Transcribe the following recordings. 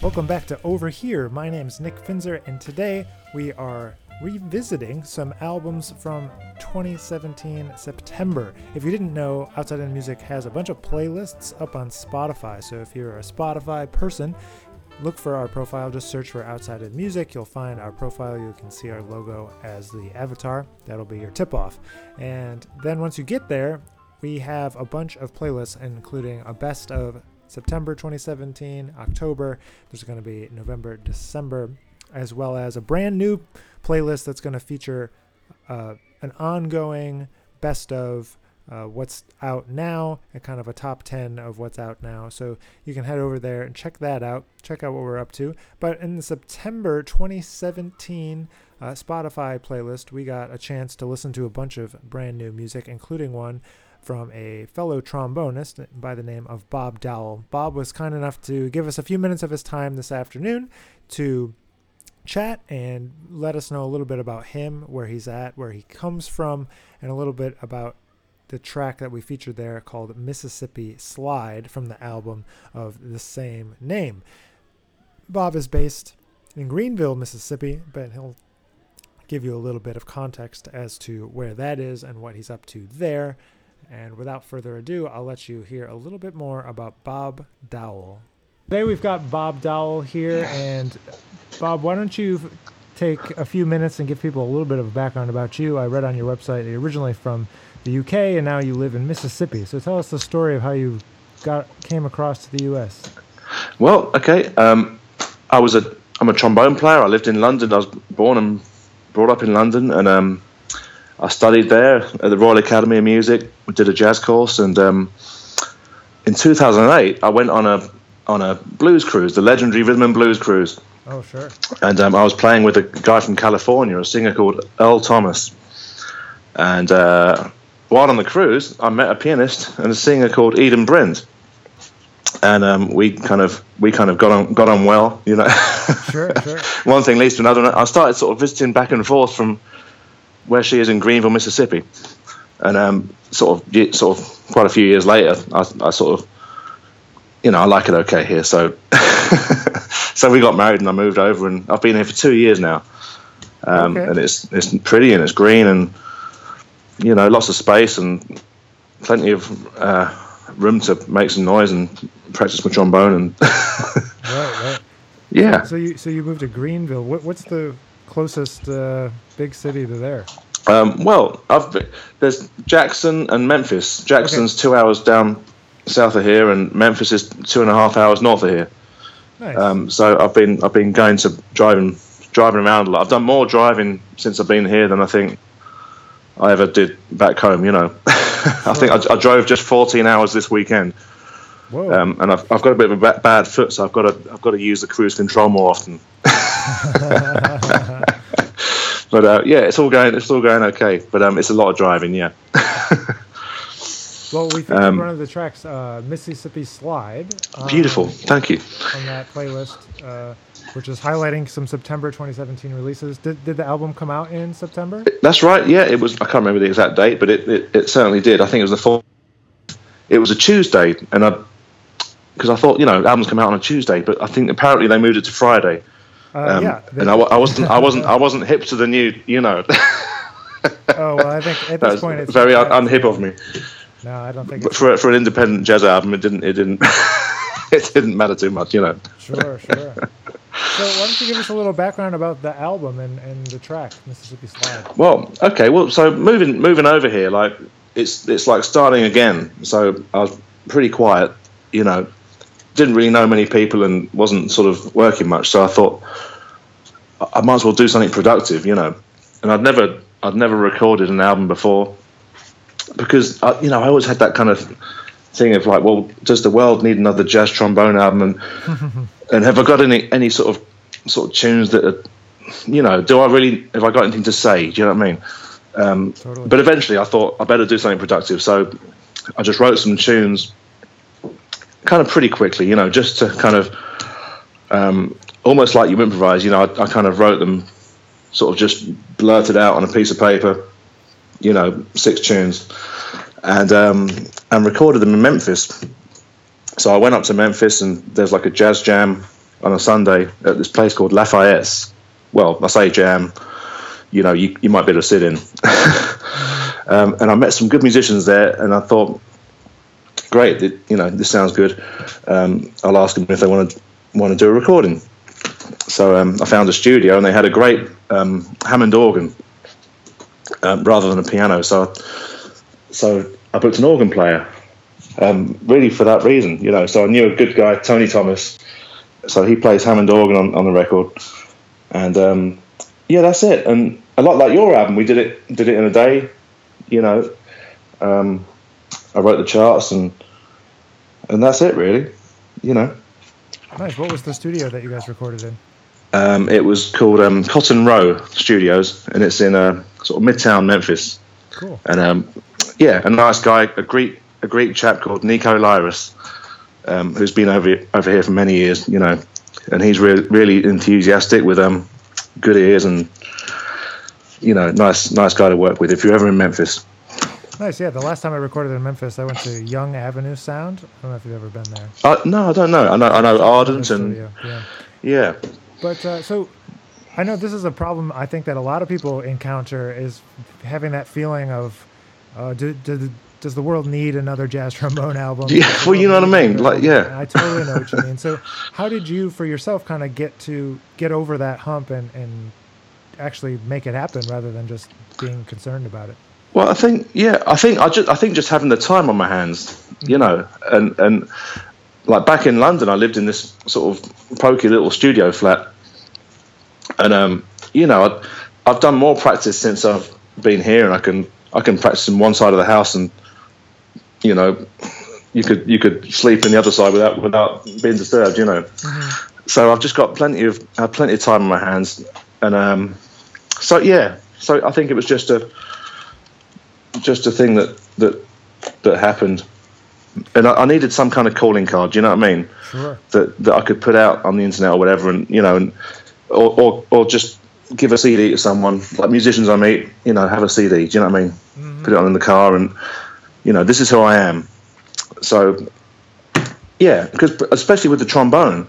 Welcome back to Over Here. My name's Nick Finzer, and today we are revisiting some albums from 2017 September. If you didn't know, Outside In Music has a bunch of playlists up on Spotify, so if you're a Spotify person, look for our profile. Just search for Outside In Music. You'll find our profile. You can see our logo as the avatar. That'll be your tip-off. And then once you get there, we have a bunch of playlists, including a best of September 2017, October, there's going to be November, December, as well as a brand new playlist that's going to feature an ongoing best of what's out now and kind of a top 10 of what's out now. So you can head over there and check that out, check out what we're up to. But in the September 2017 Spotify playlist, we got a chance to listen to a bunch of brand new music, including one from a fellow trombonist by the name of Bob Dowell. Bob was kind enough to give us a few minutes of his time this afternoon to chat and let us know a little bit about him, where he's at, where he comes from, and a little bit about the track that we featured there called Mississippi Slide from the album of the same name. Bob is based in Greenville, Mississippi, but he'll give you a little bit of context as to where that is and what he's up to there. And without further ado, I'll let you hear a little bit more about Bob Dowell. Today we've got Bob Dowell here, and Bob, why don't you take a few minutes and give people a little bit of a background about you. I read on your website that you're originally from the UK, and now you live in Mississippi. So tell us the story of how you came across to the US. Well, okay, I'm a trombone player. I lived in London. I was born and brought up in London, and I studied there at the Royal Academy of Music. We did a jazz course, and in 2008, I went on a blues cruise, the Legendary Rhythm and Blues Cruise. Oh, sure. And I was playing with a guy from California, a singer called Earl Thomas. And while on the cruise, I met a pianist and a singer called Eden Brind, and we kind of got on well, you know. Sure, sure. One thing leads to another. I started sort of visiting back and forth from where she is in Greenville, Mississippi, and sort of quite a few years later, I sort of, you know, I like it okay here, so so we got married and I moved over, and I've been here for 2 years now, okay. And it's pretty and it's green, and you know, lots of space and plenty of room to make some noise and practice my trombone and right. Yeah. So you moved to Greenville. What's the closest big city to there? There's Jackson and Memphis. Jackson's okay. 2 hours down south of here, and Memphis is 2.5 hours north of here. Nice. So I've been going to driving around a lot. I've done more driving since I've been here than I think I ever did back home, you know. I think I drove just 14 hours this weekend. Whoa. And I've got a bit of a bad foot, so I've got to use the cruise control more often. But yeah, it's all going okay. But it's a lot of driving, yeah. Well, we featured one of the tracks, Mississippi Slide. Beautiful, thank you. On that playlist, which is highlighting some September 2017 releases. Did the album come out in September? That's right. Yeah, it was. I can't remember the exact date, but it certainly did. I think it was the 4th. It was a Tuesday, and because I thought, you know, albums come out on a Tuesday, but I think apparently they moved it to Friday. And I wasn't hip to the new, you know. Oh well, I think at this point it's very unhip of me. No, I don't think. But for an independent jazz album, it didn't it didn't matter too much, you know. Sure, sure. So why don't you give us a little background about the album and the track Mississippi Slide? Well, okay, so moving over here, like it's like starting again. So I was pretty quiet, you know. Didn't really know many people and wasn't sort of working much, so I thought I might as well do something productive, you know. And I'd never recorded an album before because I always had that kind of thing of like, well, does the world need another jazz trombone album? And and have I got any sort of tunes that are, you know, do I really, have I got anything to say? Do you know what I mean? Totally. But eventually I thought I better do something productive, so I just wrote some tunes kind of pretty quickly, you know, just to kind of almost like you improvise, you know. I kind of wrote them sort of just blurted out on a piece of paper, you know, 6 tunes, and recorded them in Memphis. So I went up to Memphis, and there's like a jazz jam on a Sunday at this place called Lafayette's. Well, I say jam, you know, you might be able to sit in. And I met some good musicians there, and I thought, great, you know, this sounds good. I'll ask them if they want to do a recording. So I found a studio, and they had a great Hammond organ rather than a piano. So I booked an organ player, really for that reason, you know. So I knew a good guy, Tony Thomas. So he plays Hammond organ on the record, and yeah, that's it. And a lot like your album, we did it in a day, you know. I wrote the charts, and that's it, really, you know. Nice. What was the studio that you guys recorded in? It was called Cotton Row Studios, and it's in sort of midtown Memphis. Cool. And yeah, a nice guy, a Greek chap called Nico Lyris, who's been over here for many years, you know, and he's really enthusiastic with good ears, and you know, nice guy to work with if you're ever in Memphis. Nice, yeah. The last time I recorded in Memphis, I went to Young Avenue Sound. I don't know if you've ever been there. No, I don't know. I know Ardent and yeah. But so I know this is a problem I think that a lot of people encounter, is having that feeling of does the world need another jazz trombone album? Yeah, well, you know what I mean. Like, yeah, I totally know what you mean. So how did you, for yourself, kind of get over that hump and actually make it happen rather than just being concerned about it? Well, I think just having the time on my hands, you know, and like back in London, I lived in this sort of pokey little studio flat, and you know, I've done more practice since I've been here, and I can practice in one side of the house, and you know, you could sleep in the other side without being disturbed, you know. Mm-hmm. So I've just got plenty of time on my hands, and so yeah, so I think it was just a thing that happened, and I needed some kind of calling card, you know what I mean? Sure. That I could put out on the internet or whatever, and you know, and or just give a CD to someone, like musicians I meet, you know, have a CD, do you know what I mean? Mm-hmm. Put it on in the car, and you know, this is who I am. So yeah, because especially with the trombone,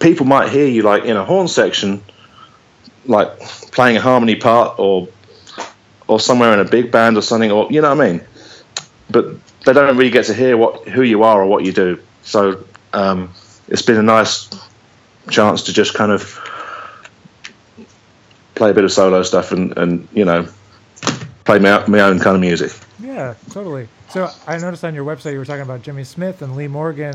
people might hear you like in a horn section, like playing a harmony part or somewhere in a big band or something, or you know what I mean, but they don't really get to hear who you are or what you do. So it's been a nice chance to just kind of play a bit of solo stuff and you know, play my own kind of music. Yeah, totally. So I noticed on your website you were talking about Jimmy Smith and Lee Morgan.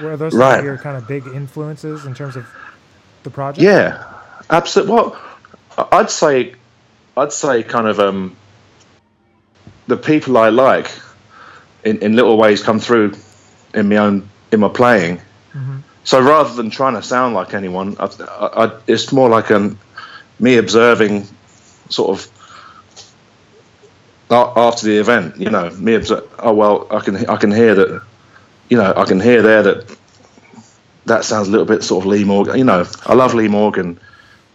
Were those right. Your kind of big influences in terms of the project? Yeah, absolutely. Well, I'd say kind of the people I like in little ways come through in my playing. Mm-hmm. So rather than trying to sound like anyone, it's more like me observing sort of after the event. You know, me observe. Oh well, I can hear that. You know, I can hear there that sounds a little bit sort of Lee Morgan. You know, I love Lee Morgan,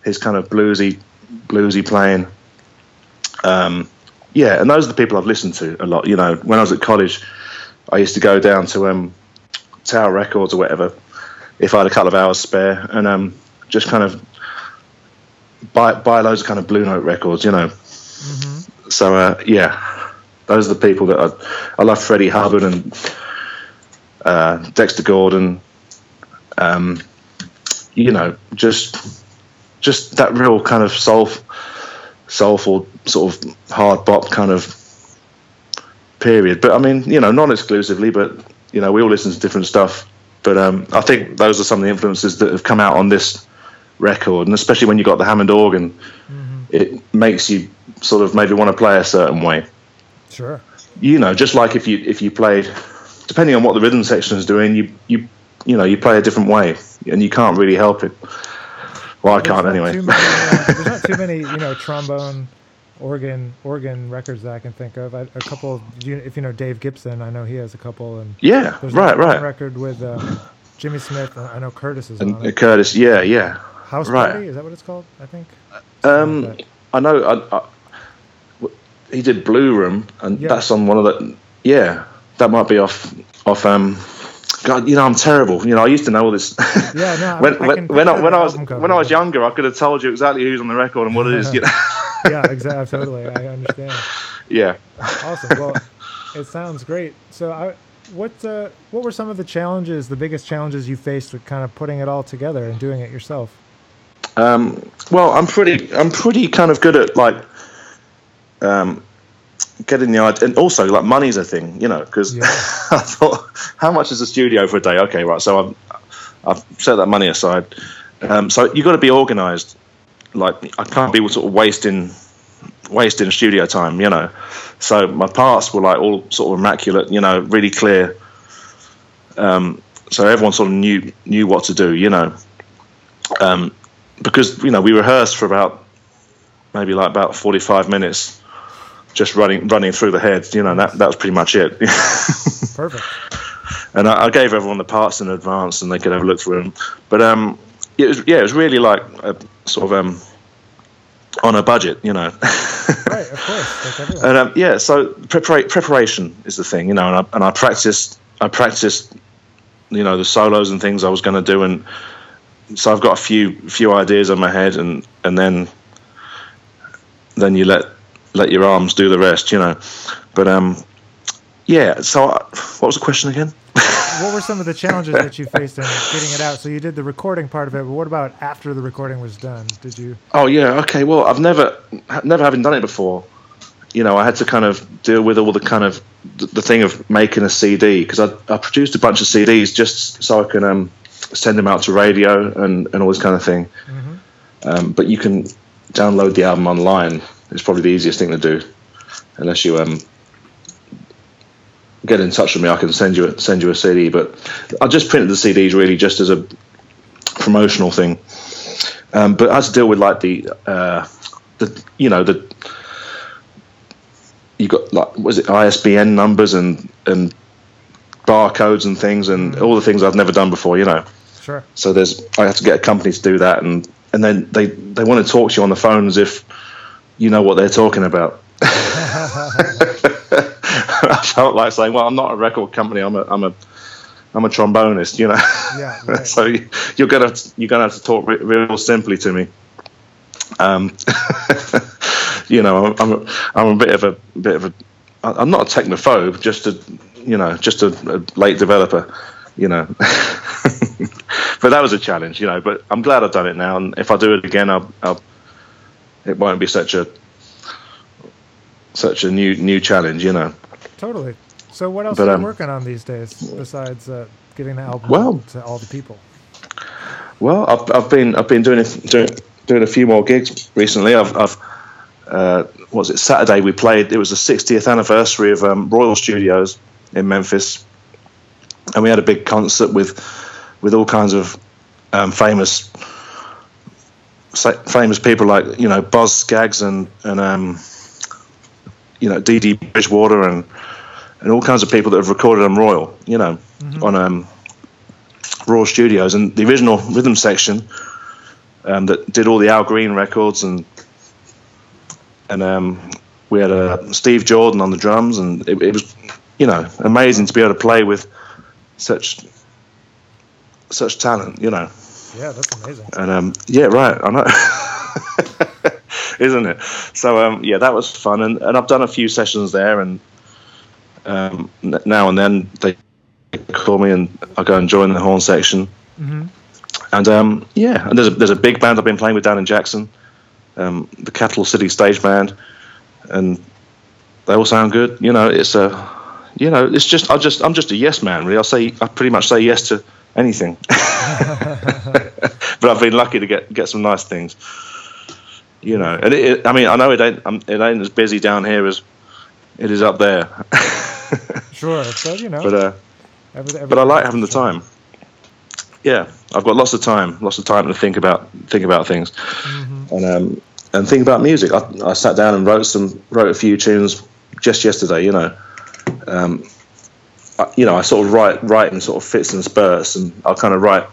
his kind of bluesy playing. Yeah, and those are the people I've listened to a lot. You know, when I was at college, I used to go down to Tower Records or whatever if I had a couple of hours spare, and just kind of buy loads of kind of Blue Note records, you know. Mm-hmm. So yeah, those are the people that I love. Freddie Hubbard and Dexter Gordon, you know, just that real kind of soulful sort of hard bop kind of period. But I mean, you know, non-exclusively, but you know, we all listen to different stuff. But I think those are some of the influences that have come out on this record, and especially when you got the Hammond organ, mm-hmm. It makes you sort of maybe want to play a certain way. Sure. You know, just like if you played, depending on what the rhythm section is doing, you know, you play a different way, and you can't really help it. Well, I can't anyway. There's not too many, you know, trombone, organ records that I can think of. A couple, if you know Dave Gibson, I know he has a couple. And yeah, right. One record with Jimmy Smith. I know Curtis is on it. Curtis, yeah. House Party, is that what it's called? I think. Like I know. He did Blue Room, and that's on one of the. Yeah, that might be off. God, you know, I'm terrible. You know, I used to know all this. Yeah, no, when I was younger, I could have told you exactly who's on the record and what it is. You know? Yeah, exactly. Totally, I understand. Yeah. Awesome. Well, it sounds great. So, what were some of the challenges, the biggest challenges you faced with kind of putting it all together and doing it yourself? Well, I'm pretty kind of good at like getting the idea, and also like money's a thing, you know, because I thought, how much is a studio for a day? Okay, right. So I've set that money aside. So you've got to be organised. Like I can't be sort of wasting studio time, you know. So my parts were like all sort of immaculate, you know, really clear. So everyone sort of knew what to do, you know, because you know we rehearsed for about 45 minutes. Just running through the head, you know, and that was pretty much it. Perfect. And I gave everyone the parts in advance, and they could have a look through them. But it was really like a sort of on a budget, you know. Right, of course. That's everyone. And so preparation is the thing, you know. And I practiced, you know, the solos and things I was going to do, and so I've got a few ideas on my head, and then you let your arms do the rest, you know. But so what was the question again? What were some of the challenges that you faced in getting it out? So you did the recording part of it, but what about after the recording was done? Did you? Oh yeah, okay. Well, I've never having done it before, you know, I had to kind of deal with all the kind of the thing of making a CD, because I produced a bunch of CDs just so I can send them out to radio and all this kind of thing. Mm-hmm. But you can download the album online. It's probably the easiest thing to do, unless you get in touch with me. I can send you a CD, but I just printed the CDs really just as a promotional thing. But I had to deal with like you got like, was it ISBN numbers and barcodes and things, and all the things I've never done before, you know. Sure. So I had to get a company to do that, and then they want to talk to you on the phone as if you know what they're talking about. I felt like saying, "Well, I'm not a record company. I'm a trombonist." You know. Yeah. Right. So you're gonna have to talk real simply to me. You know, I'm a bit of a. I'm not a technophobe, just a late developer. You know. But that was a challenge, you know. But I'm glad I've done it now, and if I do it again, I'll it won't be such a new challenge, you know. Totally. So what else are you working on these days besides getting the album to all the people? Well, I've been doing a few more gigs recently. I've what was it, Saturday we played? It was the 60th anniversary of Royal Studios in Memphis, and we had a big concert with all kinds of famous people like, you know, Buzz Skaggs and you know, Dee Dee Bridgewater and all kinds of people that have recorded on Royal, you know, on Royal Studios, and the original rhythm section that did all the Al Green records, and we had Steve Jordan on the drums, and it was, you know, amazing to be able to play with such talent, you know. Yeah, that's amazing. And I know, isn't it? So that was fun, and I've done a few sessions there, and now and then they call me and I go and join the horn section, and and there's a big band I've been playing with down in Jackson, the Capital City Stage Band, and they all sound good. You know, I'm just a yes man, really. I pretty much say yes to anything. But I've been lucky to get some nice things, you know. And I know it ain't as busy down here as it is up there. Sure. So you know, but I like having the time. Yeah, I've got lots of time to think about things, and think about music. I sat down and wrote a few tunes just yesterday, you know. You know, I sort of write in sort of fits and spurts, and I'll kind of write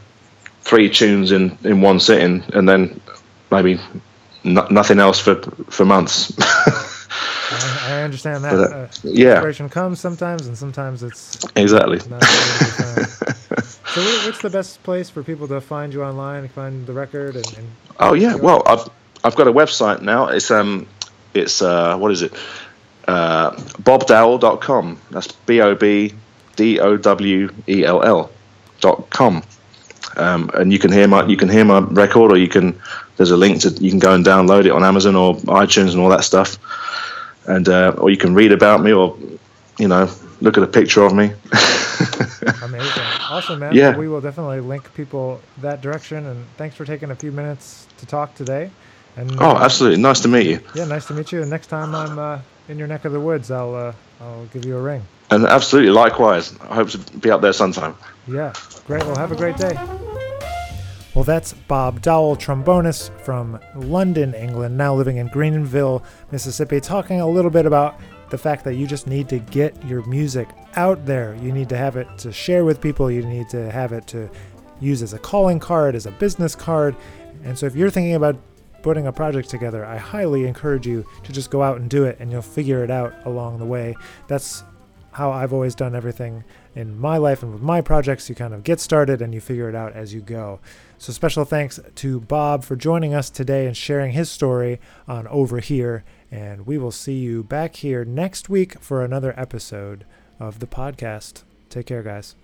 3 tunes in one sitting, and then maybe nothing else for months. I understand that. Inspiration comes sometimes, and sometimes it's exactly. Not so, what's the best place for people to find you online and find the record? And well, I've got a website now. It's what is it? BobDowell.com. That's BobDowell.com. And you can hear my record, or there's a link to, you can go and download it on Amazon or iTunes and all that stuff, and or you can read about me, or look at a picture of me. Amazing, awesome, man. Yeah. We will definitely link people that direction. And thanks for taking a few minutes to talk today. And absolutely, nice to meet you. Yeah, nice to meet you. And next time I'm in your neck of the woods, I'll give you a ring. And absolutely, likewise. I hope to be out there sometime. Yeah, great. Well, have a great day. Well, that's Bob Dowell, trombonist from London, England, now living in Greenville, Mississippi, talking a little bit about the fact that you just need to get your music out there. You need to have it to share with people. You need to have it to use as a calling card, as a business card. And so if you're thinking about putting a project together, I highly encourage you to just go out and do it, and you'll figure it out along the way. That's how I've always done everything in my life and with my projects. You kind of get started and you figure it out as you go. So special thanks to Bob for joining us today and sharing his story on Over Here. And we will see you back here next week for another episode of the podcast. Take care, guys.